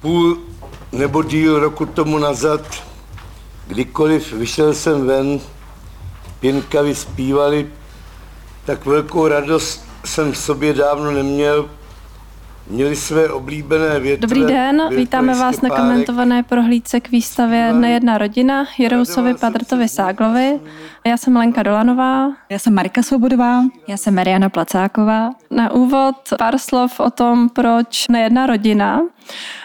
půl nebo díl roku tomu nazad, kdykoliv vyšel jsem ven, pěnkavy zpívali, tak velkou radost jsem v sobě dávno neměl. Měli své oblíbené větve. Dobrý den, vítáme vás na komentované prohlídce k výstavě Nejedna rodina Jirousovi, Padrtovi, Ságlovi. Já jsem Lenka Dolanová. Já jsem Marika Svobodová. Já jsem Mariana Placáková. Na úvod pár slov o tom, proč Nejedna rodina.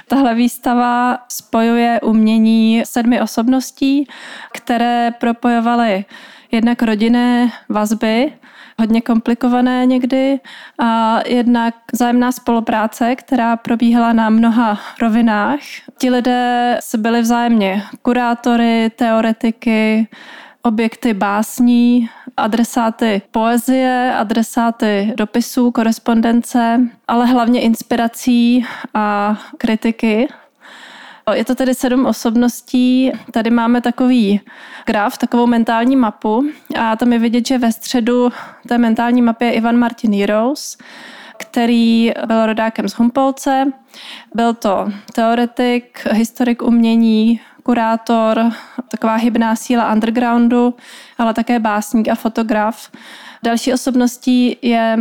Tahle výstava spojuje umění 7 osobností, které propojovaly jednak rodinné vazby, hodně komplikované někdy, a jednak vzájemná spolupráce, která probíhala na mnoha rovinách. Ti lidé byli vzájemně kurátory, teoretiky, objekty básní, adresáty poezie, adresáty dopisů, korespondence, ale hlavně inspirací a kritiky. Je to tedy 7 osobností, tady máme takový graf, takovou mentální mapu a tam je vidět, že ve středu té mentální mapy je Ivan Martin Jirous, který byl rodákem z Humpolce. Byl to teoretik, historik umění, kurátor, taková hybná síla undergroundu, ale také básník a fotograf. Další osobností je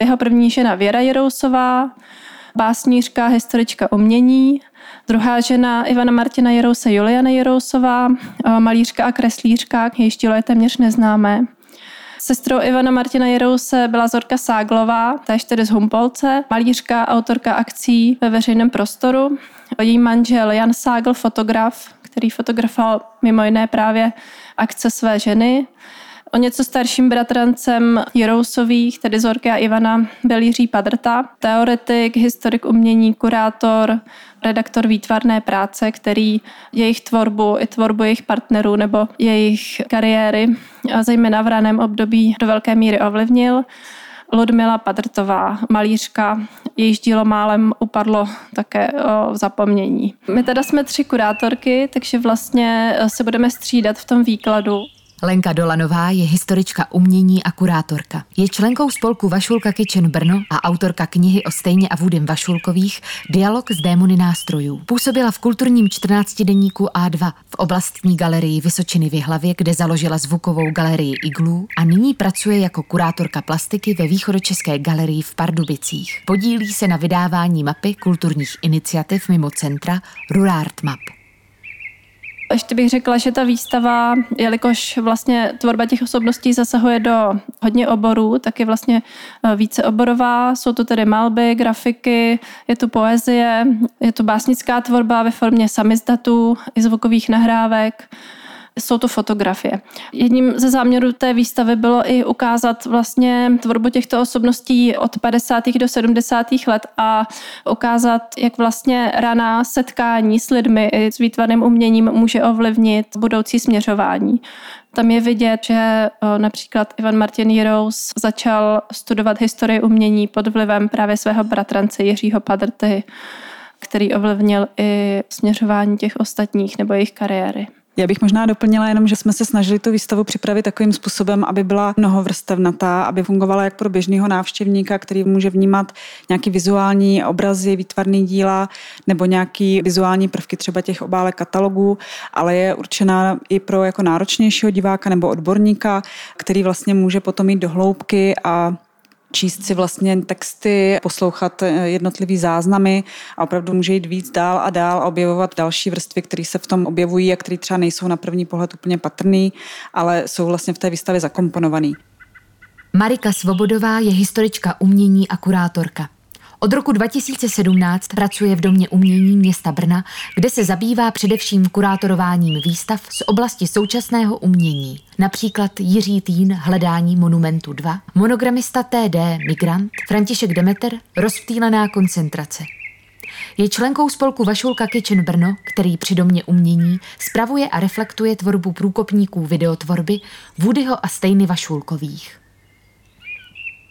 jeho první žena Věra Jirousová, básnířka, historička umění. Druhá žena Ivana Martina Jirouse, Juliana Jirousová, malířka a kreslířka, jejíž dílo je téměř neznámé. Sestrou Ivana Martina Jirouse byla Zorka Ságlová, též tedy z Humpolce, malířka, autorka akcí ve veřejném prostoru. Její manžel Jan Ságl, fotograf, který fotografoval mimo jiné právě akce své ženy. O něco starším bratrancem Jirousových, tedy Zorky a Ivana, byl Jiří Padrta, teoretik, historik umění, kurátor, redaktor výtvarné práce, který jejich tvorbu i tvorbu jejich partnerů nebo jejich kariéry, zejména v raném období, do velké míry ovlivnil. Ludmila Padrtová, malířka, jejíž dílo málem upadlo také v zapomnění. My teda jsme 3 kurátorky, takže vlastně se budeme střídat v tom výkladu. Lenka Dolanová je historička umění a kurátorka. Je členkou spolku Vašulka Kitchen Brno a autorka knihy o Stejně a Vůdym Vašulkových Dialog s démony nástrojů. Působila v kulturním 14deníku A2 v oblastní galerii Vysočiny v Jihlavě, kde založila zvukovou galerii Iglů a nyní pracuje jako kurátorka plastiky ve Východočeské galerii v Pardubicích. Podílí se na vydávání mapy kulturních iniciativ mimo centra Rurart Map. Ještě bych řekla, že ta výstava, jelikož vlastně tvorba těch osobností zasahuje do hodně oborů, tak je vlastně víceoborová. Jsou to tedy malby, grafiky, je tu poezie, je tu básnická tvorba ve formě samizdatů i zvukových nahrávek. Jsou to fotografie. Jedním ze záměrů té výstavy bylo i ukázat vlastně tvorbu těchto osobností od 50. do 70. let a ukázat, jak vlastně raná setkání s lidmi i s výtvarným uměním může ovlivnit budoucí směřování. Tam je vidět, že například Ivan Martin Jirous začal studovat historii umění pod vlivem právě svého bratrance Jiřího Padrty, který ovlivnil i směřování těch ostatních nebo jejich kariéry. Já bych možná doplnila jenom, že jsme se snažili tu výstavu připravit takovým způsobem, aby byla mnohovrstevnatá, aby fungovala jak pro běžného návštěvníka, který může vnímat nějaký vizuální obrazy, výtvarný díla nebo nějaký vizuální prvky třeba těch obálek katalogů, ale je určená i pro jako náročnějšího diváka nebo odborníka, který vlastně může potom jít do hloubky a číst si vlastně texty, poslouchat jednotlivý záznamy a opravdu může jít víc dál a dál a objevovat další vrstvy, které se v tom objevují a které třeba nejsou na první pohled úplně patrný, ale jsou vlastně v té výstavě zakomponovaný. Marika Svobodová je historička umění a kurátorka. Od roku 2017 pracuje v Domě umění města Brna, kde se zabývá především kurátorováním výstav z oblasti současného umění. Například Jiří Týn, Hledání monumentu 2, monogramista TD, Migrant, František Demeter, Rozptýlená koncentrace. Je členkou spolku Vašulka Kitchen Brno, který při Domě umění spravuje a reflektuje tvorbu průkopníků videotvorby Woodyho a Stejny Vašulkových.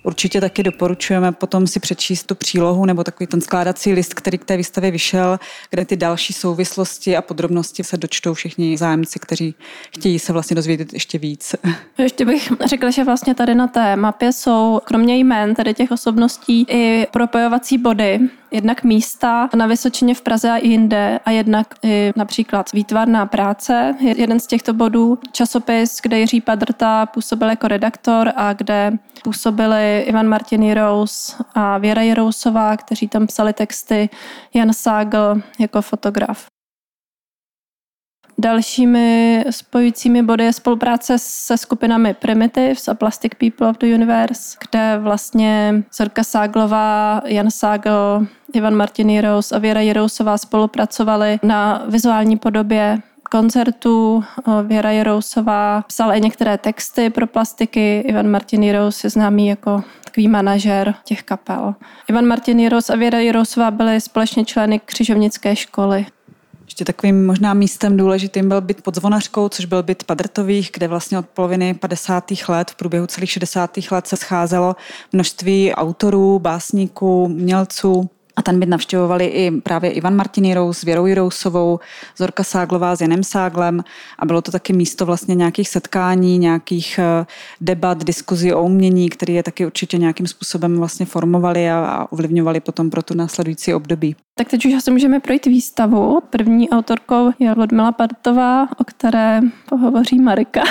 Určitě taky doporučujeme potom si přečíst tu přílohu nebo takový ten skládací list, který k té výstavě vyšel, kde ty další souvislosti a podrobnosti se dočtou všichni zájemci, kteří chtějí se vlastně dozvědět ještě víc. Ještě bych řekla, že vlastně tady na té mapě jsou kromě jmén, tedy těch osobností, i propojovací body, jednak místa na Vysočině, v Praze a i jinde, a jednak i například výtvarná práce. Jeden z těchto bodů, časopis, kde Jiří Padrta působil jako redaktor a kde působili Ivan Martin Jirous a Věra Jirousová, kteří tam psali texty, Jan Ságl jako fotograf. Dalšími spojujícími body je spolupráce se skupinami Primitives a Plastic People of the Universe, kde vlastně Zorka Ságlová, Jan Ságl, Ivan Martin Jirous a Věra Jirousová spolupracovali na vizuální podobě koncertů. Věra Jirousová psala i některé texty pro plastiky. Ivan Martin Jirous je známý jako takový manažer těch kapel. Ivan Martin Jirous a Věra Jirousová byli společně členy křižovnické školy. Ještě takovým možná místem důležitým byl byt pod Zvonařkou, což byl byt Padrtových, kde vlastně od poloviny 50. let, v průběhu celých 60. let se scházelo množství autorů, básníků, umělců. A ten byt navštěvovali i právě Ivan Martin Jirous s Věrou Jirousovou, Zorka Ságlová s Janem Ságlem, a bylo to taky místo vlastně nějakých setkání, nějakých debat, diskuzí o umění, které je taky určitě nějakým způsobem vlastně formovali a ovlivňovali potom pro tu následující období. Tak teď už asi můžeme projít výstavu. První autorkou je Ludmila Padrtová, o které pohovoří Marika.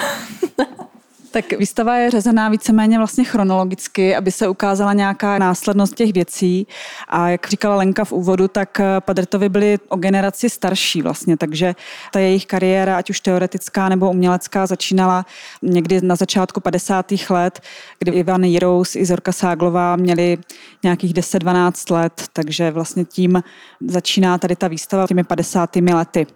Tak výstava je řazená víceméně vlastně chronologicky, aby se ukázala nějaká následnost těch věcí, a jak říkala Lenka v úvodu, tak Padrtovi byli o generaci starší vlastně, takže ta jejich kariéra, ať už teoretická nebo umělecká, začínala někdy na začátku 50. let, kdy Ivan Jirous i Zorka Ságlová měli nějakých 10-12 let, takže vlastně tím začíná tady ta výstava těmi 50. lety.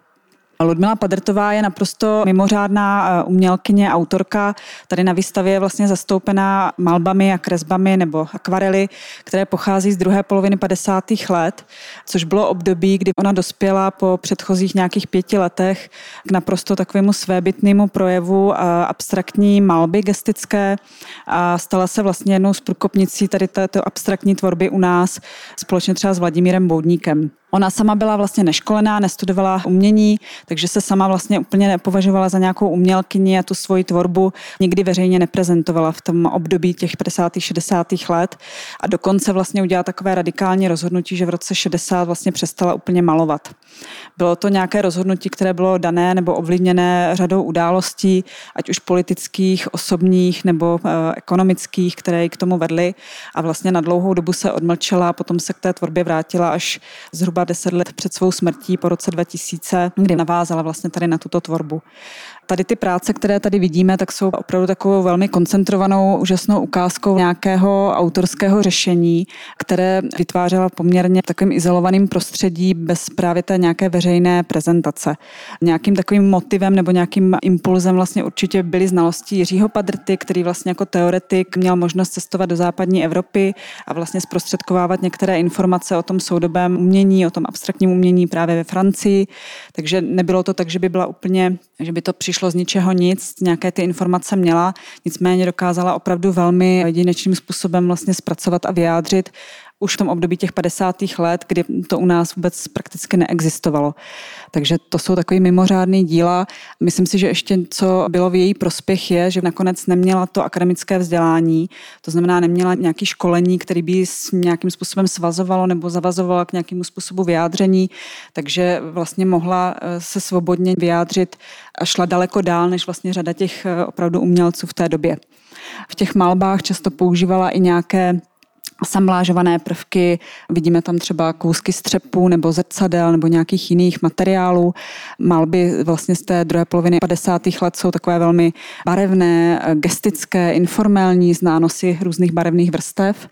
Ludmila Padrtová je naprosto mimořádná umělkyně, autorka. Tady na výstavě je vlastně zastoupená malbami a kresbami nebo akvarely, které pochází z druhé poloviny 50. let, což bylo období, kdy ona dospěla po předchozích nějakých 5 letech k naprosto takovému svébytnému projevu abstraktní malby gestické a stala se vlastně jednou z průkopnicí tady této abstraktní tvorby u nás společně třeba s Vladimírem Boudníkem. Ona sama byla vlastně neškolená, nestudovala umění, takže se sama vlastně úplně nepovažovala za nějakou umělkyni a tu svoji tvorbu nikdy veřejně neprezentovala v tom období těch 50. 60. let, a dokonce vlastně udělala takové radikální rozhodnutí, že v roce 60 vlastně přestala úplně malovat. Bylo to nějaké rozhodnutí, které bylo dané nebo ovlivněné řadou událostí, ať už politických, osobních nebo ekonomických, které ji k tomu vedly, a vlastně na dlouhou dobu se odmlčela a potom se k té tvorbě vrátila až zhruba 10 let před svou smrtí po roce 2000, kdy navázala vlastně tady na tuto tvorbu. Tady ty práce, které tady vidíme, tak jsou opravdu takovou velmi koncentrovanou, úžasnou ukázkou nějakého autorského řešení, které vytvářela poměrně v takovým izolovaným prostředí bez právě té nějaké veřejné prezentace. Nějakým takovým motivem nebo nějakým impulzem vlastně určitě byly znalosti Jiřího Padrty, který vlastně jako teoretik měl možnost cestovat do západní Evropy a vlastně zprostředkovávat některé informace o tom soudobém umění, o tom abstraktním umění právě ve Francii. Takže nebylo to tak, že by byla úplně, že by to přišlo z ničeho nic, nějaké ty informace měla, nicméně dokázala opravdu velmi jedinečným způsobem vlastně zpracovat a vyjádřit už v tom období těch 50. let, kdy to u nás vůbec prakticky neexistovalo. Takže to jsou takový mimořádný díla. Myslím si, že ještě co bylo v její prospěch je, že nakonec neměla to akademické vzdělání, to znamená neměla nějaký školení, který by nějakým způsobem svazovalo nebo zavazovalo k nějakému způsobu vyjádření, takže vlastně mohla se svobodně vyjádřit a šla daleko dál, než vlastně řada těch opravdu umělců v té době. V těch malbách často používala i nějaké asamblážované prvky, vidíme tam třeba kousky střepů nebo zrcadel nebo nějakých jiných materiálů. Malby vlastně z té druhé poloviny 50. let jsou takové velmi barevné, gestické, informální, s nánosy různých barevných vrstev.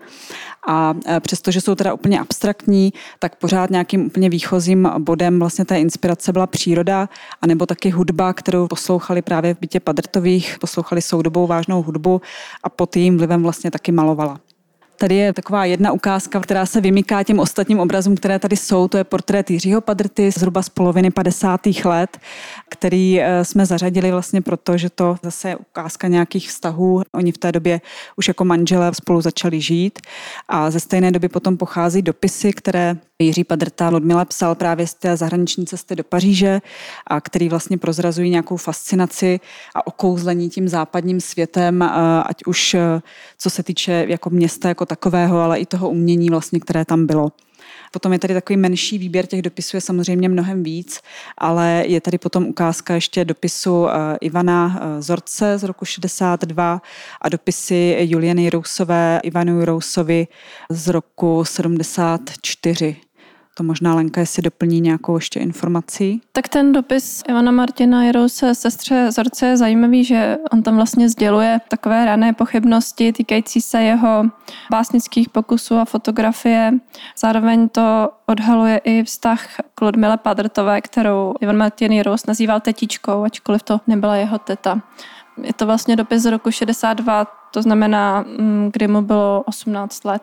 A přestože jsou teda úplně abstraktní, tak pořád nějakým úplně výchozím bodem vlastně té inspirace byla příroda, anebo taky hudba, kterou poslouchali právě v bytě Padrtových, poslouchali soudobou vážnou hudbu a pod jejím vlivem vlastně taky malovala. Tady je taková jedna ukázka, která se vymyká těm ostatním obrazům, které tady jsou. To je portrét Jiřího Padrty zhruba z poloviny 50. let, který jsme zařadili vlastně proto, že to zase je ukázka nějakých vztahů. Oni v té době už jako manželé spolu začali žít a ze stejné doby potom pochází dopisy, které Jiří Padrta Ludmile psal právě z té zahraniční cesty do Paříže a který vlastně prozrazují nějakou fascinaci a okouzlení tím západním světem, ať už co se týče jako města, jako takového, ale i toho umění vlastně, které tam bylo. Potom je tady takový menší výběr, těch dopisů je samozřejmě mnohem víc, ale je tady potom ukázka ještě dopisu Ivana Zorce z roku 62 a dopisy Juliany Jirousové, Ivanu Jirousovi z roku 74. To možná Lenka, jestli doplní nějakou ještě informací. Tak ten dopis Ivana Martina Jirouse sestře Zorce je zajímavý, že on tam vlastně sděluje takové rané pochybnosti týkající se jeho básnických pokusů a fotografie. Zároveň to odhaluje i vztah k Ludmile Padrtové, kterou Ivan Martin Jirous nazýval tetičkou, ačkoliv to nebyla jeho teta. Je to vlastně dopis z roku 62, to znamená, kdy mu bylo 18 let.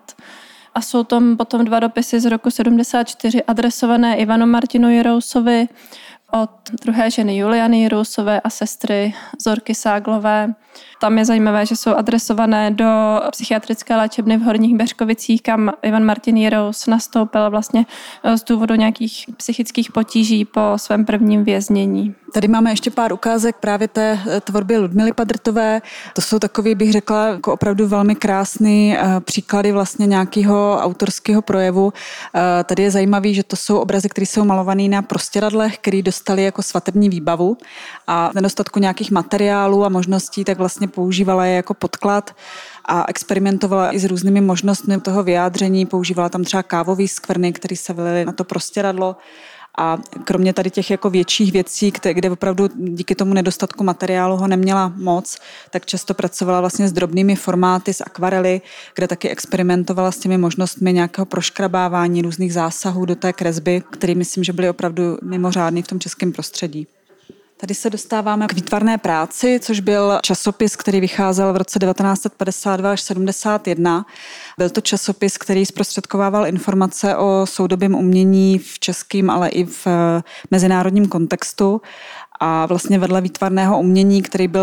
A jsou tam potom dva dopisy z roku 74 adresované Ivanu Martinu Jirousovi od druhé ženy Juliany Jirousové a sestry Zorky Ságlové. Tam je zajímavé, že jsou adresované do psychiatrické léčebny v Horních Beřkovicích, kam Ivan Martin Jirous nastoupil vlastně z důvodu nějakých psychických potíží po svém prvním věznění. Tady máme ještě pár ukázek právě té tvorby Ludmily Padrtové. To jsou takový, bych řekla, jako opravdu velmi krásný příklady vlastně nějakého autorského projevu. Tady je zajímavý, že to jsou obrazy, které jsou malované na prostěradlech, které dostali jako svatební výbavu a v nedostatku nějakých materiálů a možností, tak vlastně používala je jako podklad a experimentovala i s různými možnostmi toho vyjádření. Používala tam třeba kávový skvrny, které se vylily na to prostěradlo. A kromě tady těch jako větších věcí, kde opravdu díky tomu nedostatku materiálu ho neměla moc, tak často pracovala vlastně s drobnými formáty, s akvarely, kde taky experimentovala s těmi možnostmi nějakého proškrabávání různých zásahů do té kresby, které myslím, že byly opravdu mimořádný v tom českém prostředí. Tady se dostáváme k výtvarné práci, což byl časopis, který vycházel v roce 1952 až 1971. Byl to časopis, který zprostředkovával informace o soudobém umění v českém, ale i v mezinárodním kontextu. A vlastně vedle výtvarného umění, který byl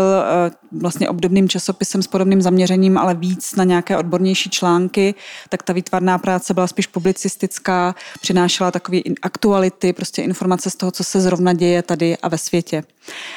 vlastně obdobným časopisem s podobným zaměřením, ale víc na nějaké odbornější články, tak ta výtvarná práce byla spíš publicistická, přinášela takové aktuality, prostě informace z toho, co se zrovna děje tady a ve světě.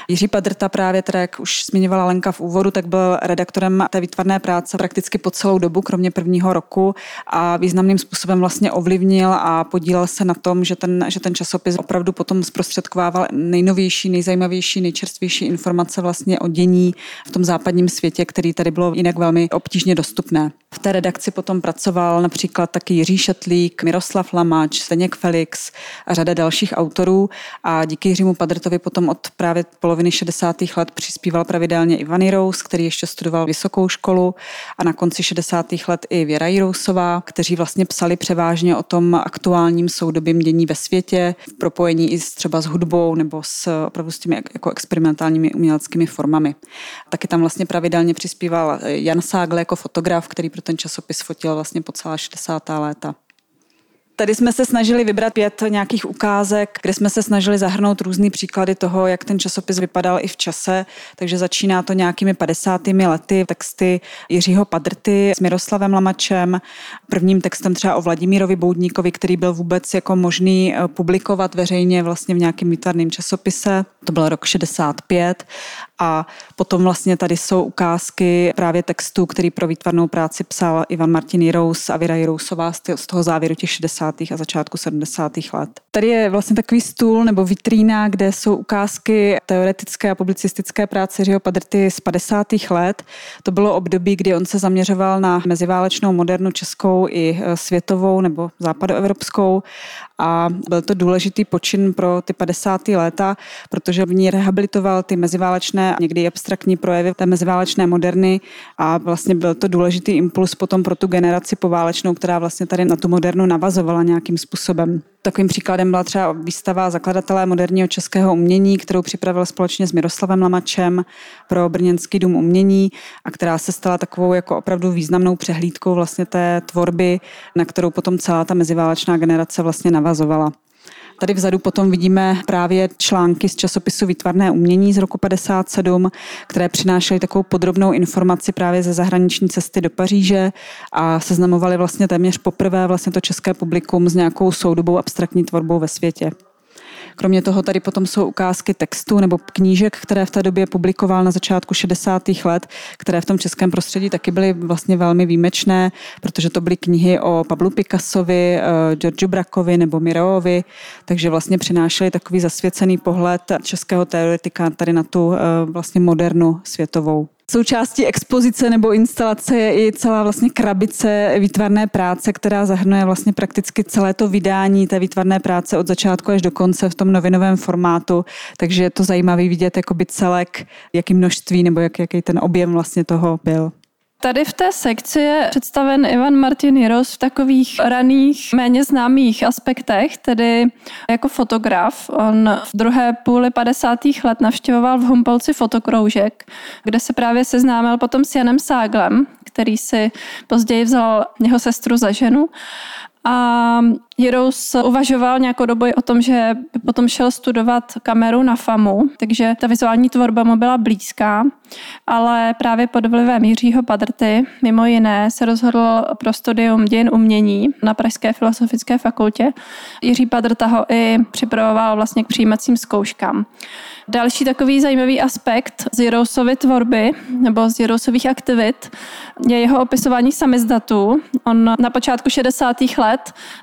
Jiří Padrta právě, teda jak už zmiňovala Lenka v úvodu, tak byl redaktorem té výtvarné práce prakticky po celou dobu, kromě prvního roku, a významným způsobem vlastně ovlivnil a podílel se na tom, že ten časopis opravdu potom zprostředkovával nejnovější, nejzajímavější, nejčerstvější informace vlastně o dění v tom západním světě, který tady bylo jinak velmi obtížně dostupné. V té redakci potom pracoval například taky Jiří Šetlík, Miroslav Lamač, Zdeněk Felix a řada dalších autorů a díky Jiřímu Padrtovi potom od právě poloviny 60. let přispíval pravidelně Ivan Jirous, který ještě studoval vysokou školu, a na konci 60. let i Věra Jirousová, kteří vlastně psali převážně o tom aktuálním soudobém dění ve světě, v propojení i třeba s hudbou nebo s opravdu s těmi jako experimentálními uměleckými formami. Taky tam vlastně pravidelně přispíval Jan Ságl jako fotograf, který pro ten časopis fotil vlastně po celá 60. léta. Tady jsme se snažili vybrat 5 nějakých ukázek, kde jsme se snažili zahrnout různý příklady toho, jak ten časopis vypadal i v čase, takže začíná to nějakými 50. lety, texty Jiřího Padrty s Miroslavem Lamačem, prvním textem třeba o Vladimírovi Boudníkovi, který byl vůbec jako možný publikovat veřejně vlastně v nějakém výtvarném časopise, to byl rok 65, a potom vlastně tady jsou ukázky právě textů, který pro výtvarnou práci psal Ivan Martin Jirous a Věra Jirousová z toho závěru těch 60. a začátku 70. let. Tady je vlastně takový stůl nebo vitrína, kde jsou ukázky teoretické a publicistické práce Jiřího Padrty z 50. let. To bylo období, kdy on se zaměřoval na meziválečnou modernu českou i světovou nebo západoevropskou, a byl to důležitý počin pro ty 50. léta, protože v ní rehabilitoval ty meziválečné a někdy abstraktní projevy té meziválečné moderny a vlastně byl to důležitý impuls potom pro tu generaci poválečnou, která vlastně tady na tu modernu navazovala nějakým způsobem. Takovým příkladem byla třeba výstava Zakladatelé moderního českého umění, kterou připravil společně s Miroslavem Lamačem pro brněnský dům umění a která se stala takovou jako opravdu významnou přehlídkou vlastně té tvorby, na kterou potom celá ta meziválečná generace vlastně navazovala. Tady vzadu potom vidíme právě články z časopisu Výtvarné umění z roku 57, které přinášely takovou podrobnou informaci právě ze zahraniční cesty do Paříže a seznamovaly vlastně téměř poprvé vlastně to české publikum s nějakou soudobou abstraktní tvorbou ve světě. Kromě toho tady potom jsou ukázky textů nebo knížek, které v té době publikoval na začátku 60. let, které v tom českém prostředí taky byly vlastně velmi výjimečné, protože to byly knihy o Pablu Picassovi, Georgiu Brakovi nebo Mirovi, takže vlastně přinášely takový zasvěcený pohled českého teoretika tady na tu vlastně modernu světovou. Součástí expozice nebo instalace je i celá vlastně krabice výtvarné práce, která zahrnuje vlastně prakticky celé to vydání té výtvarné práce od začátku až do konce v tom novinovém formátu, takže je to zajímavý vidět jakoby celek, jaký množství nebo jaký ten objem vlastně toho byl. Tady v té sekci je představen Ivan Martin Jirous v takových raných, méně známých aspektech, tedy jako fotograf. On v druhé půli 50. let navštěvoval v Humpolci fotokroužek, kde se právě seznámil potom s Janem Ságlem, který si později vzal jeho sestru za ženu. A Jirous uvažoval nějakou dobu o tom, že potom šel studovat kameru na FAMu, takže ta vizuální tvorba mu byla blízká, ale právě pod vlivem Jiřího Padrty, mimo jiné, se rozhodl pro studium dějin umění na Pražské filozofické fakultě. Jiří Padrta ho i připravoval vlastně k přijímacím zkouškám. Další takový zajímavý aspekt z Jirousovy tvorby nebo z Jirousových aktivit je jeho opisování samizdatů. On na počátku 60. let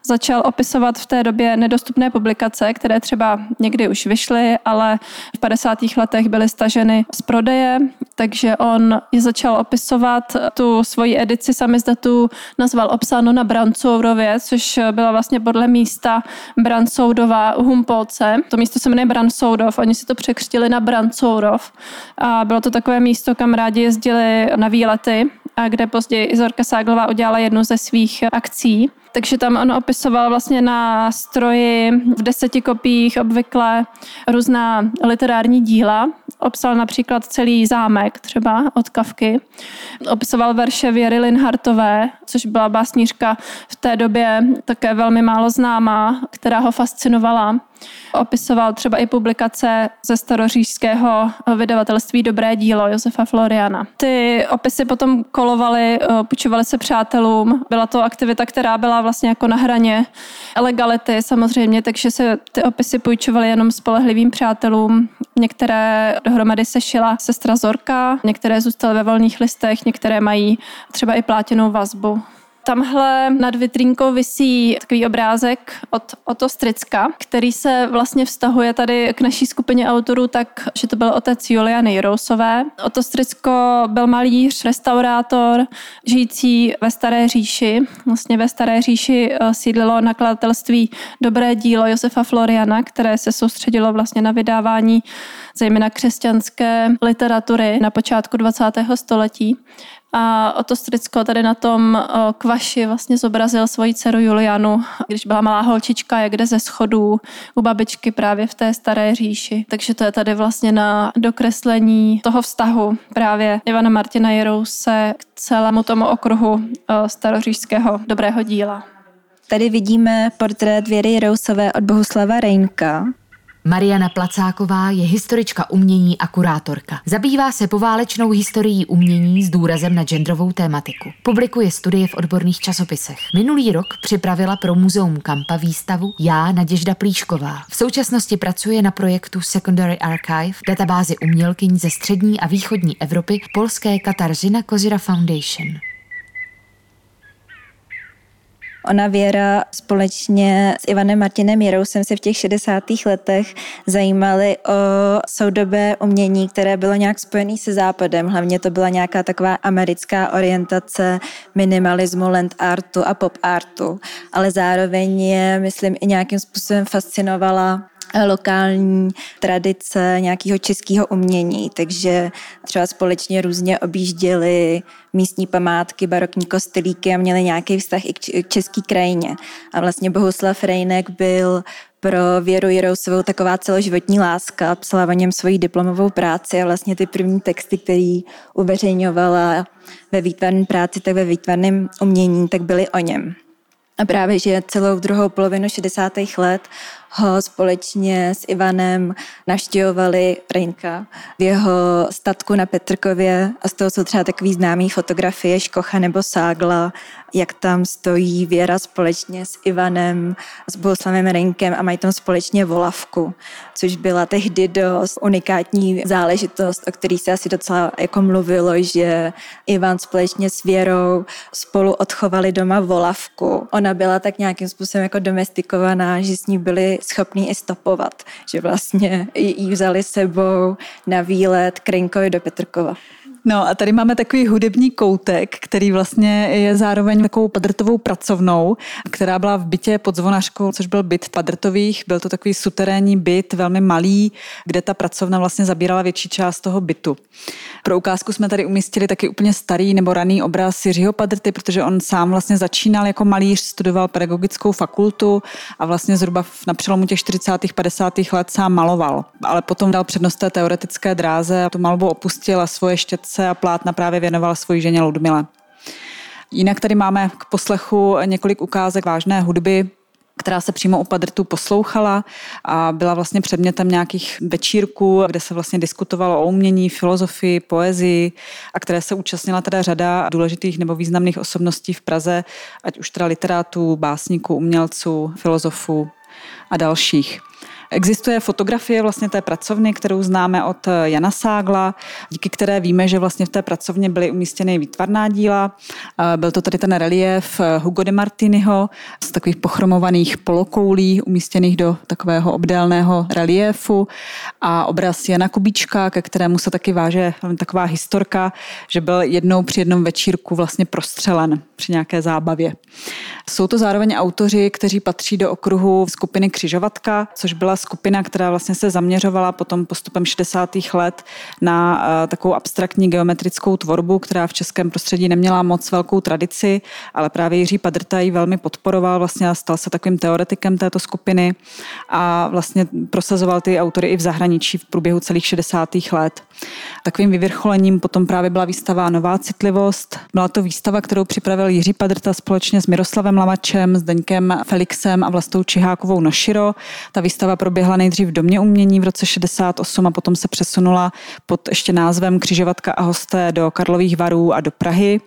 začal opisovat v té době nedostupné publikace, které třeba někdy už vyšly, ale v 50. letech byly staženy z prodeje, takže on je začal opisovat. Tu svoji edici samizdatů nazval Opsáno na Brancoudově, což byla vlastně podle místa Brancoudova u Humpolce. To místo se jmenuje Brancoudov, oni si to překřtili na Brancoudov a bylo to takové místo, kam rádi jezdili na výlety a kde později Zorka Ságlová udělala jednu ze svých akcí. Takže tam on opisoval vlastně na stroji v 10 kopiích obvykle různá literární díla. Opsal například celý zámek třeba od Kafky. Opisoval verše Věry Linhartové, což byla básnířka v té době také velmi málo známá, která ho fascinovala. Opisoval třeba i publikace ze staroříšského vydavatelství Dobré dílo Josefa Floriana. Ty opisy potom kolovaly, půjčovaly se přátelům. Byla to aktivita, která byla vlastně jako na hraně legality samozřejmě, takže se ty opisy půjčovaly jenom spolehlivým přátelům. Některé dohromady sešila sestra Zorka, některé zůstaly ve volných listech, některé mají třeba i plátěnou vazbu. Tamhle nad vitrínkou visí takový obrázek od Otto Stritzka, který se vlastně vztahuje tady k naší skupině autorů tak, že to byl otec Juliany Jirousové. Otto Stritzko byl malíř, restaurátor, žijící ve Staré Říši. Vlastně ve Staré Říši sídlilo nakladatelství Dobré dílo Josefa Floriana, které se soustředilo vlastně na vydávání zejména křesťanské literatury na počátku 20. století. A Otto Stritzko tady na tom kvaši vlastně zobrazil svoji dceru Julianu, když byla malá holčička, jak jde ze schodů u babičky právě v té Staré Říši. Takže to je tady vlastně na dokreslení toho vztahu právě Ivana Martina Jirouse k celému tomu okruhu staroříšského Dobrého díla. Tady vidíme portrét Věry Jirousové od Bohuslava Reynka. Mariana Placáková je historička umění a kurátorka. Zabývá se poválečnou historií umění s důrazem na genderovou tématiku. Publikuje studie v odborných časopisech. Minulý rok připravila pro Muzeum Kampa výstavu Já, Naděžda Plíšková. V současnosti pracuje na projektu Secondary Archive, databázi umělkyň ze střední a východní Evropy polské Katarzyna Kozira Foundation. Ona Věra společně s Ivanem Martinem Jirousem se v těch 60. letech zajímali o soudobé umění, které bylo nějak spojené se západem. Hlavně to byla nějaká taková americká orientace minimalismu, land artu a pop artu. Ale zároveň je, myslím, i nějakým způsobem fascinovala lokální tradice nějakého českého umění, takže třeba společně různě objížděli místní památky, barokní kostelíky a měli nějaký vztah i k české krajině. A vlastně Bohuslav Reynek byl pro Věru Jirousovou taková celoživotní láska, psala o něm svoji diplomovou práci a vlastně ty první texty, které uveřejňovala ve výtvarné práci, tak ve výtvarném umění, tak byly o něm. A právě, že celou druhou polovinu 60. let ho společně s Ivanem navštěvovali Reynka v jeho statku na Petrkově a z toho jsou třeba takový známý fotografie Škocha nebo Ságla, jak tam stojí Věra společně s Ivanem, s Bohuslavem Reynkem a mají tam společně volavku, což byla tehdy dost unikátní záležitost, o který se asi docela jako mluvilo, že Ivan společně s Věrou spolu odchovali doma volavku. Ona byla tak nějakým způsobem jako domestikovaná, že s ní byli schopní i stopovat, že vlastně ji vzali sebou na výlet k Reynkovi do Petrkova. No a tady máme takový hudební koutek, který vlastně je zároveň takovou Padrtovou pracovnou, která byla v bytě pod Zvonařkou, což byl byt Padrtových. Byl to takový suterénní byt, velmi malý, kde ta pracovna vlastně zabírala větší část toho bytu. Pro ukázku jsme tady umístili taky úplně starý nebo raný obraz Jiřího Padrty, protože on sám vlastně začínal jako malíř, studoval pedagogickou fakultu a vlastně zhruba na přelomu těch 40. a 50. let sám maloval. Ale potom dal přednost té teoretické dráze a tu malbu opustil a svoje štětce a plátna právě věnoval svoji ženě Ludmile. Jinak tady máme k poslechu několik ukázek vážné hudby, která se přímo u Padrtů poslouchala a byla vlastně předmětem nějakých večírků, kde se vlastně diskutovalo o umění, filozofii, poezii a které se účastnila teda řada důležitých nebo významných osobností v Praze, ať už teda literátů, básníků, umělců, filozofů a dalších. Existuje fotografie vlastně té pracovny, kterou známe od Jana Ságla, díky které víme, že vlastně v té pracovně byly umístěny výtvarná díla. Byl to tady ten reliéf Hugo de Martiniho z takových pochromovaných polokoulí umístěných do takového obdélného reliéfu a obraz Jana Kubíčka, ke kterému se taky váže taková historka, že byl jednou při jednom večírku vlastně prostřelen při nějaké zábavě. Jsou to zároveň autoři, kteří patří do okruhu skupiny Křižovatka, což byla skupina, která vlastně se zaměřovala potom postupem 60. let na takovou abstraktní geometrickou tvorbu, která v českém prostředí neměla moc velkou tradici, ale právě Jiří Padrta ji velmi podporoval vlastně a stal se takovým teoretikem této skupiny a vlastně prosazoval ty autory i v zahraničí v průběhu celých 60. let. Takovým vyvrcholením potom právě byla výstava Nová citlivost. Byla to výstava, kterou připravil Jiří Padrta společně s Miroslavem Lamačem, Zdeňkem Felixem a Vlastou Čihákovou Noširo. Ta výstava proběhla nejdřív v Domě umění v roce 68 a potom se přesunula pod ještě názvem Křižovatka a hosté do Karlových Varů a do Prahy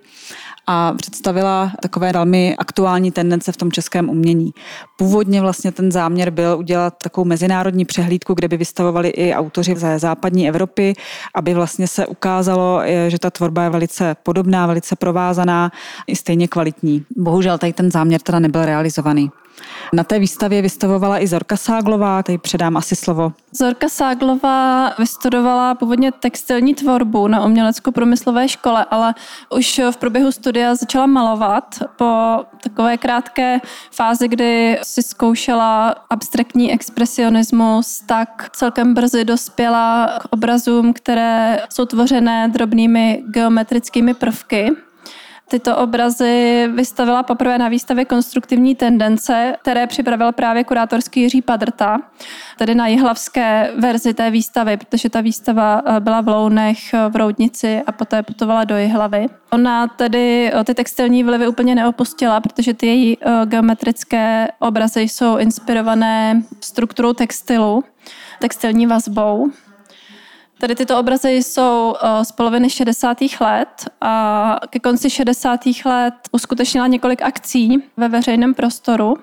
a představila takové velmi aktuální tendence v tom českém umění. Původně vlastně ten záměr byl udělat takovou mezinárodní přehlídku, kde by vystavovali i autoři ze západní Evropy, aby vlastně se ukázalo, že ta tvorba je velice podobná, velice provázaná i stejně kvalitní. Bohužel tady ten záměr teda nebyl realizovaný. Na té výstavě vystavovala i Zorka Ságlová, tady předám asi slovo. Zorka Ságlová vystudovala původně textilní tvorbu na umělecko-průmyslové škole, ale už v průběhu studia začala malovat po takové krátké fázi, kdy si zkoušela abstraktní expresionismus, tak celkem brzy dospěla k obrazům, které jsou tvořené drobnými geometrickými prvky. Tyto obrazy vystavila poprvé na výstavě Konstruktivní tendence, které připravil právě kurátorský Jiří Padrta, tedy na jihlavské verzi té výstavy, protože ta výstava byla v Lounech, v Roudnici a poté putovala do Jihlavy. Ona tedy ty textilní vlivy úplně neopustila, protože ty její geometrické obrazy jsou inspirované strukturou textilu, textilní vazbou. Tady tyto obrazy jsou z poloviny 60. let a ke konci 60. let uskutečnila několik akcí ve veřejném prostoru.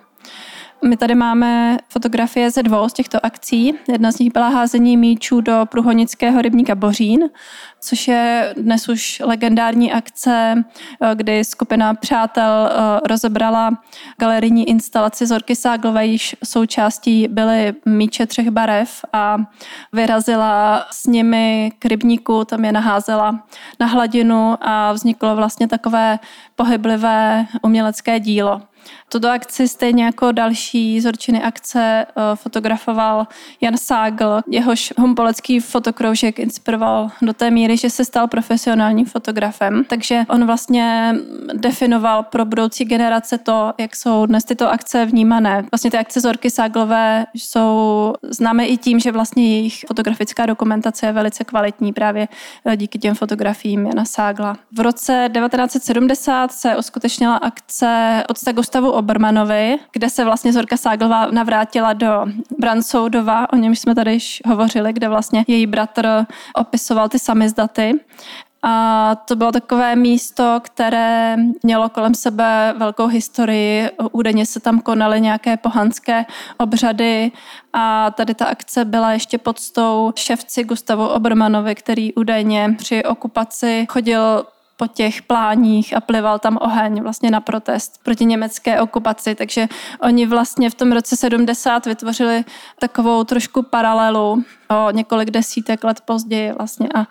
My tady máme fotografie ze dvou z těchto akcí. Jedna z nich byla házení míčů do průhonického rybníka Bořín, což je dnes už legendární akce, kdy skupina přátel rozebrala galerijní instalaci Zorky Ságlové, již součástí byly míče 3 barev a vyrazila s nimi k rybníku, tam je naházela na hladinu a vzniklo vlastně takové pohyblivé umělecké dílo. Tuto akci stejně jako další Zorčiny akce fotografoval Jan Ságl. Jehož humpolecký fotokroužek inspiroval do té míry, že se stal profesionálním fotografem. Takže on vlastně definoval pro budoucí generace to, jak jsou dnes tyto akce vnímané. Vlastně ty akce Zorky Ságlové jsou známé i tím, že vlastně jejich fotografická dokumentace je velice kvalitní právě díky těm fotografiím Jana Ságla. V roce 1970 se uskutečnila akce Octa Gustavu Obermanovi, kde se vlastně Zorka Ságlová navrátila do Brancoudova, o němž jsme tady již hovořili, kde vlastně její bratr opisoval ty samizdaty. A to bylo takové místo, které mělo kolem sebe velkou historii. Údajně se tam konaly nějaké pohanské obřady a tady ta akce byla ještě pod tou ševci Gustavu Obermanovi, který údajně při okupaci chodil po těch pláních a plival tam oheň vlastně na protest proti německé okupaci. Takže oni vlastně v tom roce 70 vytvořili takovou trošku paralelu o několik desítek let později vlastně a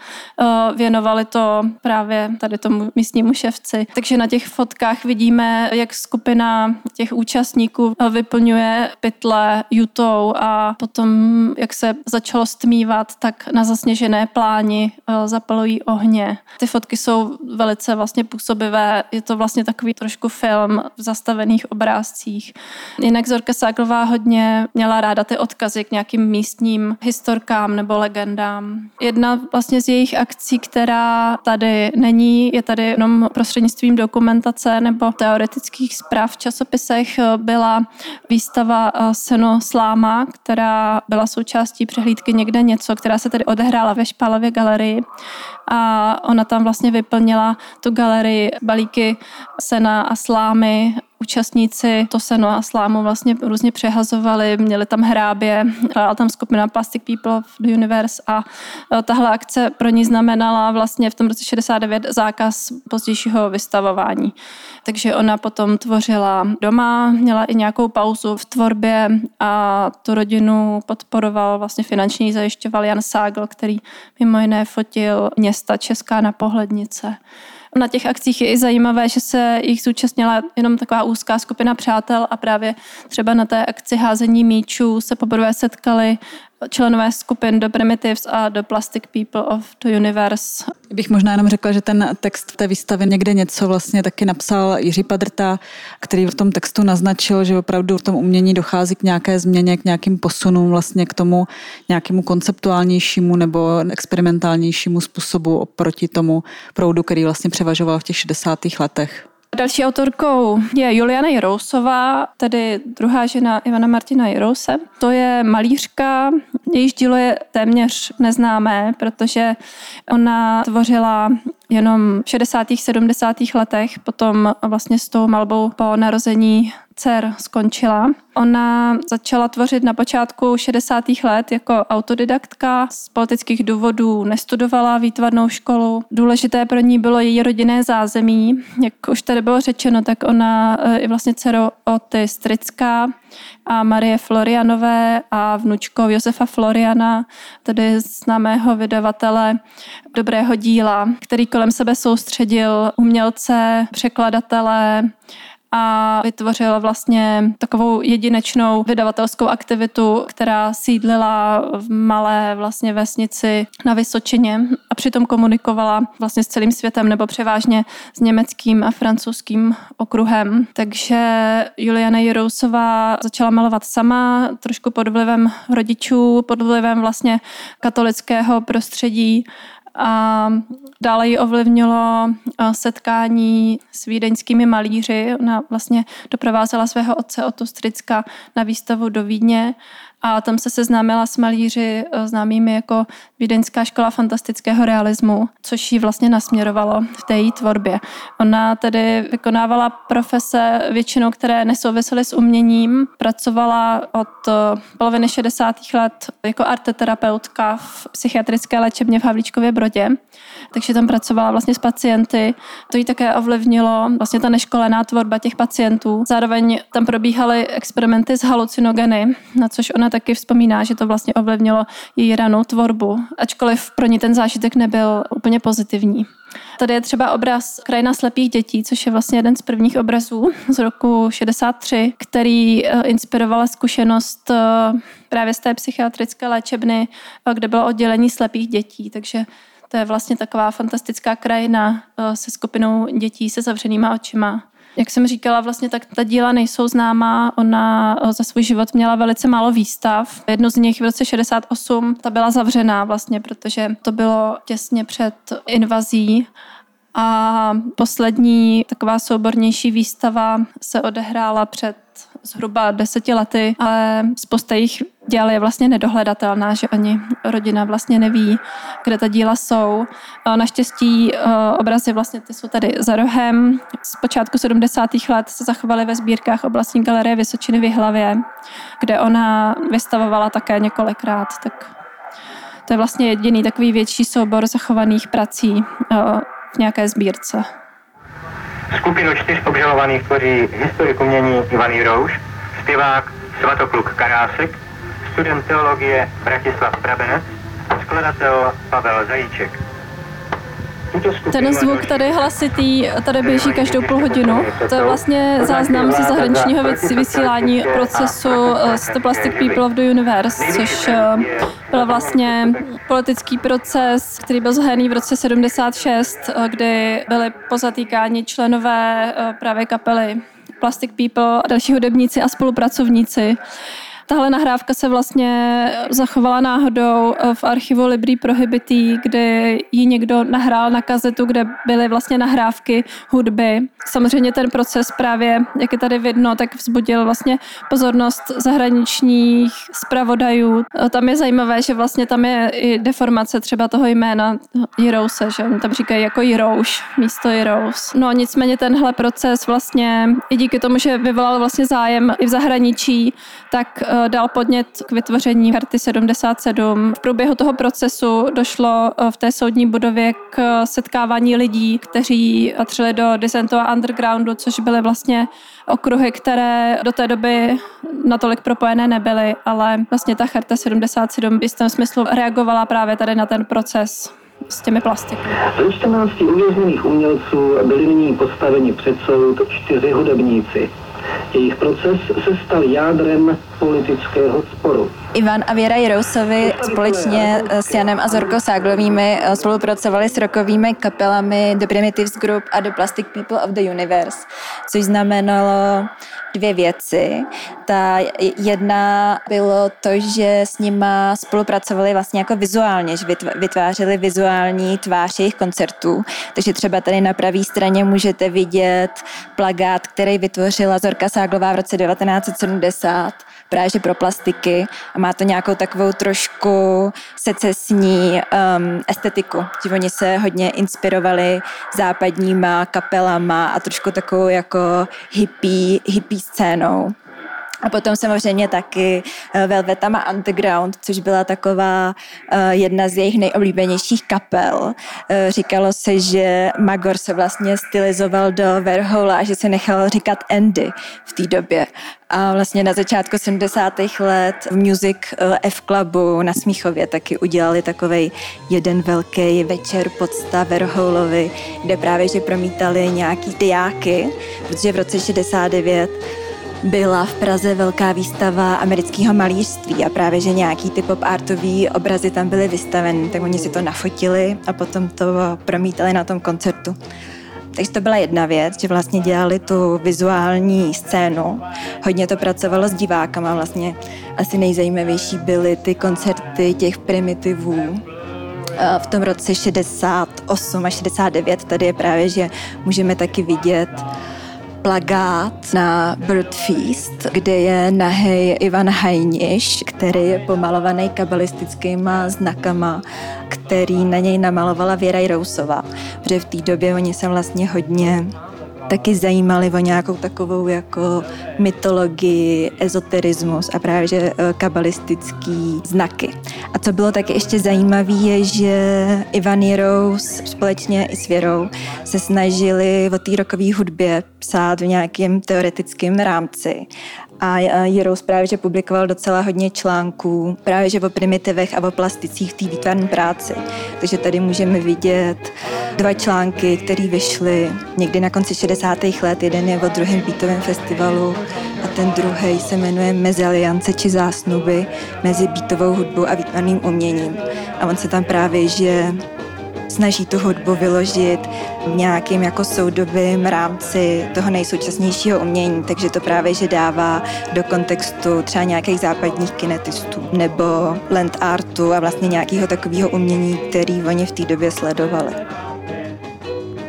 věnovali to právě tady tomu místnímu ševci. Takže na těch fotkách vidíme, jak skupina těch účastníků vyplňuje pytle jutou a potom, jak se začalo stmívat, tak na zasněžené pláni zapalují ohně. Ty fotky jsou velice vlastně působivé. Je to vlastně takový trošku film v zastavených obrázcích. Jinak Zorka Ságlová hodně měla ráda ty odkazy k nějakým místním historkám nebo legendám. Jedna vlastně z jejich akcí, která tady není, je tady jenom prostřednictvím dokumentace nebo teoretických zpráv v časopisech, byla výstava Seno sláma, která byla součástí přehlídky Někde něco, která se tady odehrála ve Špálově galerii a ona tam vlastně vyplnila tu galerii balíky sena a slámy. Účastníci to seno a slámu vlastně různě přehazovali, měli tam hrábě, ale tam skupina Plastic People of the Universe a tahle akce pro ní znamenala vlastně v tom roce 69 zákaz pozdějšího vystavování. Takže ona potom tvořila doma, měla i nějakou pauzu v tvorbě a tu rodinu podporoval vlastně finanční, zajišťoval Jan Ságl, který mimo jiné fotil města Česká na Pohlednice. Na těch akcích je i zajímavé, že se jich zúčastnila jenom taková úzká skupina přátel a právě třeba na té akci házení míčů se poprvé setkali členové skupin do Primitives a do Plastic People of the Universe. Bych možná jenom řekla, že ten text té výstavy Někde něco vlastně taky napsal Jiří Padrta, který v tom textu naznačil, že opravdu v tom umění dochází k nějaké změně, k nějakým posunům, vlastně k tomu nějakému konceptuálnějšímu nebo experimentálnějšímu způsobu oproti tomu proudu, který vlastně převažoval v těch 60. letech. Další autorkou je Juliana Jirousová, tedy druhá žena Ivana Martina Jirouse. To je malířka, jejíž dílo je téměř neznámé, protože ona tvořila jenom v 60. 70. letech, potom vlastně s tou malbou po narození dcer skončila. Ona začala tvořit na počátku 60. let jako autodidaktka. Z politických důvodů nestudovala výtvarnou školu. Důležité pro ní bylo její rodinné zázemí. Jak už tady bylo řečeno, tak ona je vlastně dcerou Otty Stritzka a Marie Florianové a vnučkou Josefa Floriana, tedy známého vydavatele Dobrého díla, který kolem sebe soustředil umělce, překladatele a vytvořila vlastně takovou jedinečnou vydavatelskou aktivitu, která sídlila v malé vlastně vesnici na Vysočině a přitom komunikovala vlastně s celým světem nebo převážně s německým a francouzským okruhem. Takže Juliana Jirousová začala malovat sama, trošku pod vlivem rodičů, pod vlivem vlastně katolického prostředí. A dále ji ovlivnilo setkání s vídeňskými malíři. Ona vlastně doprovázela svého otce Otto Stritzka na výstavu do Vídně a tam se seznámila s malíři známými jako Vídeňská škola fantastického realismu, což ji vlastně nasměrovalo v té její tvorbě. Ona tedy vykonávala profese většinou, které nesouvisely s uměním. Pracovala od poloviny 60. let jako arteterapeutka v psychiatrické léčebně v Havlíčkově Brodě, takže tam pracovala vlastně s pacienty. To jí také ovlivnilo vlastně ta neškolená tvorba těch pacientů. Zároveň tam probíhaly experimenty s halucinogeny, na což ona taky vzpomíná, že to vlastně ovlivnilo její ranou tvorbu, ačkoliv pro ní ten zážitek nebyl úplně pozitivní. Tady je třeba obraz Krajina slepých dětí, což je vlastně jeden z prvních obrazů z roku 63, který inspirovala zkušenost právě z té psychiatrické léčebny, kde bylo oddělení slepých dětí, takže to je vlastně taková fantastická krajina se skupinou dětí se zavřenýma očima. Jak jsem říkala, vlastně tak ta díla nejsou známá. Ona za svůj život měla velice málo výstav. Jednu z nich v roce 68, ta byla zavřená vlastně, protože to bylo těsně před invazí A poslední taková soubornější výstava se odehrála před zhruba 10 lety, ale spousta jejich děl je vlastně nedohledatelná, že ani rodina vlastně neví, kde ta díla jsou. Naštěstí obrazy vlastně ty jsou tady za rohem. Z počátku 70. let se zachovaly ve sbírkách oblastní galerie Vysočiny v Jihlavě, kde ona vystavovala také několikrát. Tak to je vlastně jediný takový větší soubor zachovaných prací v nějaké sbírce. Skupinu 4 obžalovaných tvoří historik umění Ivan Jirous, zpěvák Svatopluk Karásek, student teologie Vratislav Prabenec, skladatel Pavel Zajíček. Ten zvuk tady hlasitý, tady běží každou půl hodinu. To je vlastně záznam ze zahraničního vysílání procesu The Plastic People of the Universe, což byl vlastně politický proces, který byl zahájený v roce 76, kdy byly pozatýkáni členové právě kapely Plastic People a další hudebníci a spolupracovníci. Tahle nahrávka se vlastně zachovala náhodou v archivu Libri Prohibiti, kde ji někdo nahrál na kazetu, kde byly vlastně nahrávky hudby. Samozřejmě ten proces právě, jak je tady vidno, tak vzbudil vlastně pozornost zahraničních zpravodajů. Tam je zajímavé, že vlastně tam je i deformace třeba toho jména Jirouse, že oni tam říkají jako Jirouš místo Jirous. No nicméně tenhle proces vlastně i díky tomu, že vyvolal vlastně zájem i v zahraničí, tak dal podnět k vytvoření Charty 77. V průběhu toho procesu došlo v té soudní budově k setkávání lidí, kteří patřili do dissentu a undergroundu, což byly vlastně okruhy, které do té doby natolik propojené nebyly, ale vlastně ta Charta 77 v jistém smyslu reagovala právě tady na ten proces s těmi plastiky. Ze 14 uvězněných umělců byli nyní postaveni před soud 4 hudebníci. Jejich proces se stal jádrem politického sporu. Ivan a Věra Jirousovi společně s Janem a Zorkou Ságlovými spolupracovali s rockovými kapelami The Primitives Group a The Plastic People of the Universe, což znamenalo 2 věci. Ta jedna bylo to, že s nima spolupracovali vlastně jako vizuálně, že vytvářeli vizuální tvář jejich koncertů. Takže třeba tady na pravé straně můžete vidět plakát, který vytvořila Zorka Ságlová v roce 1970 právě pro plastiky a má to nějakou takovou trošku secesní estetiku. Že oni se hodně inspirovali západníma kapelama a trošku takovou jako hippie scénou. A potom samozřejmě taky Velvetama Underground, což byla taková jedna z jejich nejoblíbenějších kapel. Říkalo se, že Magor se vlastně stylizoval do Warhola a že se nechal říkat Andy v té době. A vlastně na začátku 70. let v Music F Clubu na Smíchově taky udělali takovej jeden velký večer podsta Warholovi, kde právě že promítali nějaký diáky, protože v roce 69 byla v Praze velká výstava amerického malířství a právě, že nějaký ty pop-artový obrazy tam byly vystaveny, tak oni si to nafotili a potom to promítali na tom koncertu. Takže to byla jedna věc, že vlastně dělali tu vizuální scénu. Hodně to pracovalo s divákama, vlastně asi nejzajímavější byly ty koncerty těch primitivů. V tom roce 68 a 69 tady je právě, že můžeme taky vidět plakát na Bird Feast, kde je nahej Ivan Hajniš, který je pomalovaný kabalistickýma znakama, který na něj namalovala Věra Jirousová, protože v té době oni se vlastně hodně taky zajímali o nějakou takovou jako mytologii, ezoterismus a právě že kabalistický znaky. A co bylo taky ještě zajímavé je, že Ivan Jirous společně i s Věrou se snažili o té rockové hudbě psát v nějakém teoretickém rámci. A Jirous právě že publikoval docela hodně článků právě že o primitivech a o plasticích v té výtvarné práci. Takže tady můžeme vidět 2 články, které vyšly někdy na konci 60. let. Jeden je o druhém beatovém festivalu a ten druhý se jmenuje Mezaliance či zásnuby mezi beatovou hudbou a výtvarným uměním. A on se tam právě že snaží tu hudbu vyložit v nějakým jako soudobým rámci toho nejsoučasnějšího umění, takže to právě že dává do kontextu třeba nějakých západních kinetistů nebo land artu a vlastně nějakého takového umění, který oni v té době sledovali.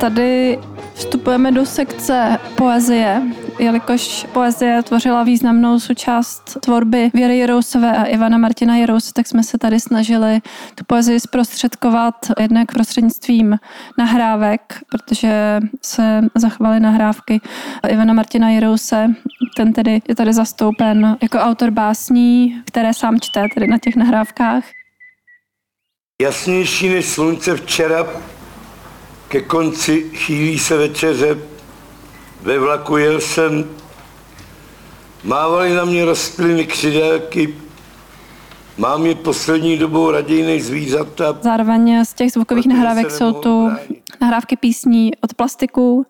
tady vstupujeme do sekce poezie, jelikož poezie tvořila významnou součást tvorby Věry Jirousové a Ivana Martina Jirouse, tak jsme se tady snažili tu poezii zprostředkovat jednak prostřednictvím nahrávek, protože se zachovaly nahrávky Ivana Martina Jirouse. Ten tedy je tady zastoupen jako autor básní, které sám čte tedy na těch nahrávkách. Jasnější než slunce včera, ke konci chýlí se večeře, ve vlaku jel jsem, mávali na mě rostliny křidélky, mám je poslední dobou raději než zvířata. Zároveň z těch zvukových nahrávek jsou tu nahrávky písní od Plastiků.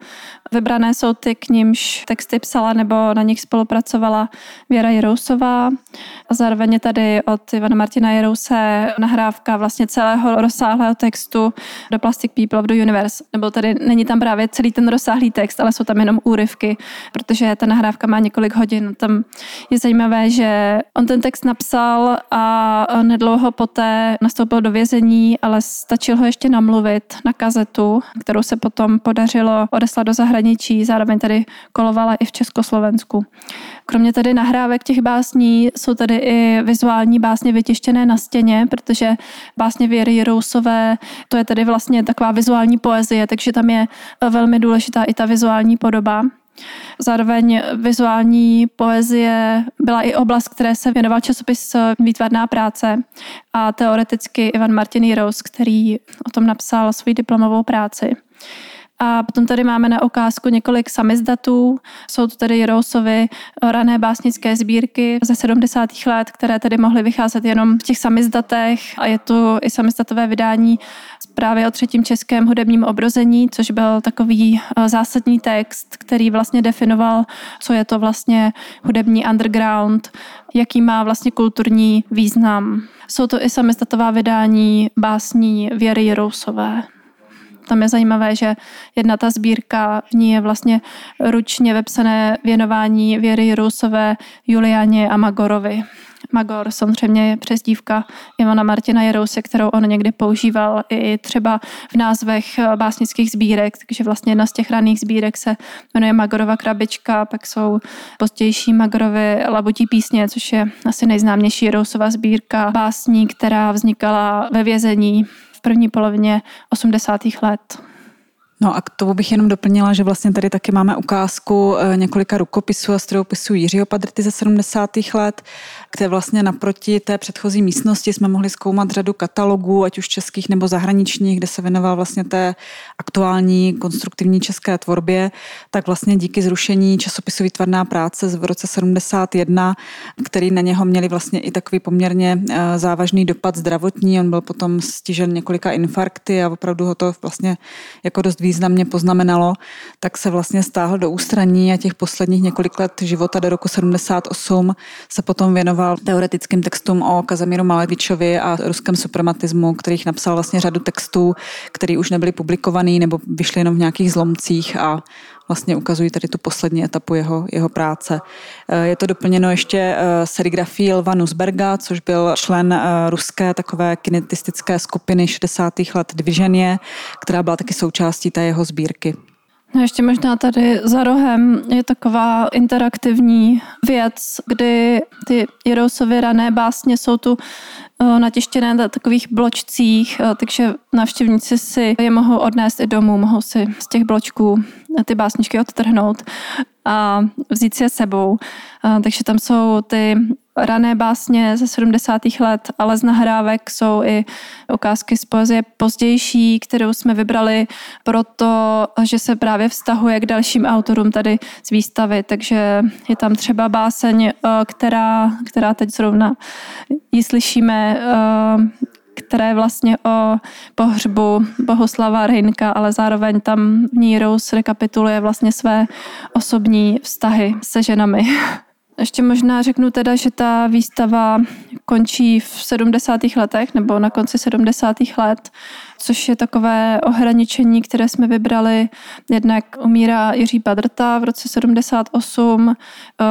Vybrané jsou ty, k nímž texty psala nebo na nich spolupracovala Věra Jirousová. A zároveň tady od Ivana Martina Jirouse nahrávka vlastně celého rozsáhlého textu do Plastic People of the Universe. Nebo tady není tam právě celý ten rozsáhlý text, ale jsou tam jenom úryvky, protože ta nahrávka má několik hodin. Tam je zajímavé, že on ten text napsal a nedlouho poté nastoupil do vězení, ale stačil ho ještě namluvit na kazetu, kterou se potom podařilo odeslat do zahraničí, zároveň tady kolovala i v Československu. Kromě tady nahrávek těch básní jsou tady i vizuální básně vytištěné na stěně, protože básně Věry Jirousové, to je tady vlastně taková vizuální poezie, takže tam je velmi důležitá i ta vizuální podoba. Zároveň vizuální poezie byla i oblast, které se věnoval časopis Výtvarná práce a teoreticky Ivan Martin Jirous, který o tom napsal svou diplomovou práci. A potom tady máme na okázku několik samizdatů. Jsou tu tady Jirousovy rané básnické sbírky ze 70. let, které tady mohly vycházet jenom v těch samizdatech. A je tu i samizdatové vydání právě o třetím českém hudebním obrození, což byl takový zásadní text, který vlastně definoval, co je to vlastně hudební underground, jaký má vlastně kulturní význam. Jsou to i samizdatová vydání básní Věry Jirousové. Tam je zajímavé, že jedna ta sbírka, v ní je vlastně ručně vepsané věnování Věry Jirousové Julianě a Magorovi. Magor samozřejmě je přezdívka Ivana Martina Jirouse, kterou on někdy používal i třeba v názvech básnických sbírek, takže vlastně jedna z těch raných sbírek se jmenuje Magorova krabička, pak jsou pozdější Magorovy labutí písně, což je asi nejznámější Jirousova sbírka básní, která vznikala ve vězení první polovině 80. let. No a k tomu bych jenom doplnila, že vlastně tady taky máme ukázku několika rukopisů a strojopisů Jiřího Padrty ze 70. let, kde vlastně naproti té předchozí místnosti jsme mohli zkoumat řadu katalogů, ať už českých nebo zahraničních, kde se věnoval vlastně té aktuální konstruktivní české tvorbě, tak vlastně díky zrušení časopisu Výtvarná práce v roce 71, který na něho měli vlastně i takový poměrně závažný dopad zdravotní, on byl potom stižen několika infarkty a opravdu ho to vlastně jako dost významně poznamenalo, tak se vlastně stáhl do ústraní a těch posledních několik let života do roku 78 se potom věnoval teoretickým textům o Kazimíru Malevičovi a ruském suprematismu, kterých napsal vlastně řadu textů, který už nebyly publikovaný nebo vyšly jenom v nějakých zlomcích a vlastně ukazují tady tu poslední etapu jeho práce. Je to doplněno ještě serigrafií Lva Nussberga, což byl člen ruské takové kinetistické skupiny 60. let Dviženje, která byla taky součástí té jeho sbírky. No ještě možná tady za rohem je taková interaktivní věc, kdy ty Jirousovy rané básně jsou tu natištěné na takových bločcích, takže návštěvníci si je mohou odnést i domů, mohou si z těch bločků ty básničky odtrhnout a vzít si je sebou. Takže tam jsou ty rané básně ze 70. let, ale z nahrávek jsou i ukázky z poezie pozdější, kterou jsme vybrali proto, že se právě vztahuje k dalším autorům tady z výstavy. Takže je tam třeba báseň, která teď zrovna ji slyšíme, která je vlastně o pohřbu Bohuslava Reynka, ale zároveň tam v ní Jirous rekapituluje vlastně své osobní vztahy se ženami. Ještě možná řeknu teda, že ta výstava končí v 70. letech nebo na konci 70. let, což je takové ohraničení, které jsme vybrali. Jednak umírá Jiří Padrta v roce 78.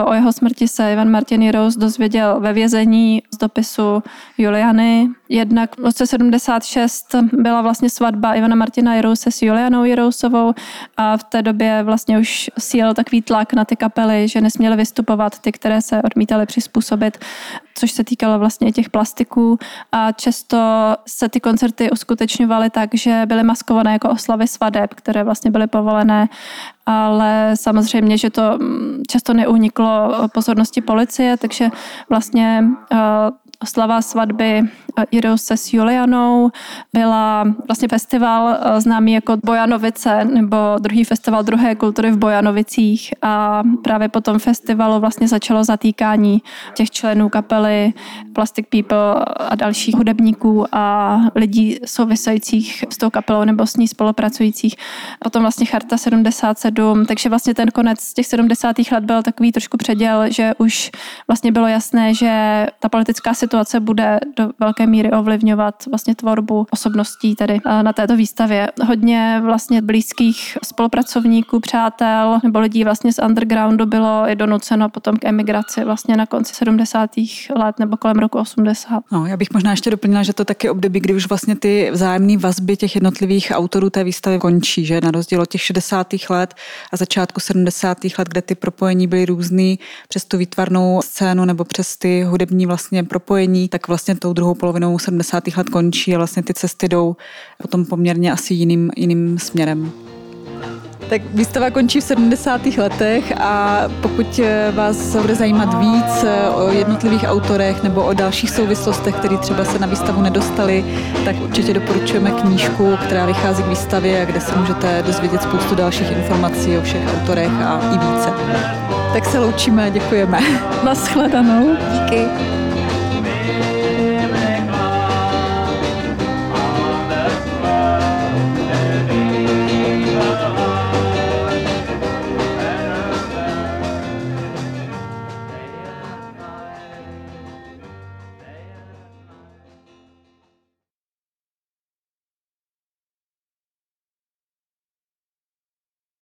O jeho smrti se Ivan Martin Jirous dozvěděl ve vězení z dopisu Juliany. Jednak v roce 76 byla vlastně svatba Ivana Martina Jirouse s Julianou Jirousovou a v té době vlastně už síl takový tlak na ty kapely, že nesměly vystupovat ty, které se odmítaly přizpůsobit, což se týkalo vlastně i těch plastiků. A často se ty koncerty uskutečňovaly tak, že byly maskované jako oslavy svadeb, které vlastně byly povolené, ale samozřejmě, že to často neuniklo pozornosti policie, takže vlastně oslava svatby Jirouse s Julianou byla vlastně festival známý jako Bojanovice nebo druhý festival druhé kultury v Bojanovicích a právě po tom festivalu vlastně začalo zatýkání těch členů kapely Plastic People a dalších hudebníků a lidí souvisejících s tou kapelou nebo s ní spolupracujících. Potom vlastně Charta 77, takže vlastně ten konec těch 70. let byl takový trošku předěl, že už vlastně bylo jasné, že ta politická situace bude do velké míry ovlivňovat vlastně tvorbu osobností tady na této výstavě. Hodně vlastně blízkých spolupracovníků, přátel nebo lidí vlastně z undergroundu bylo i donuceno potom k emigraci vlastně na konci 70. let nebo kolem roku 80. No, já bych možná ještě doplnila, že to taky období, kdy už vlastně ty vzájemné vazby těch jednotlivých autorů té výstavy končí, že na rozdíl od těch 60. let a začátku 70. let, kde ty propojení byly různý přes tu výtvarnou scénu nebo přes ty hudební vlastně propojení, tak vlastně tou druhou polovinou 70. let končí a vlastně ty cesty jdou potom poměrně asi jiným směrem. Tak výstava končí v 70. letech a pokud vás bude zajímat víc o jednotlivých autorech nebo o dalších souvislostech, které třeba se na výstavu nedostaly, tak určitě doporučujeme knížku, která vychází k výstavě, kde se můžete dozvědět spoustu dalších informací o všech autorech a i více. Tak se loučíme, děkujeme. Naschledanou. Díky.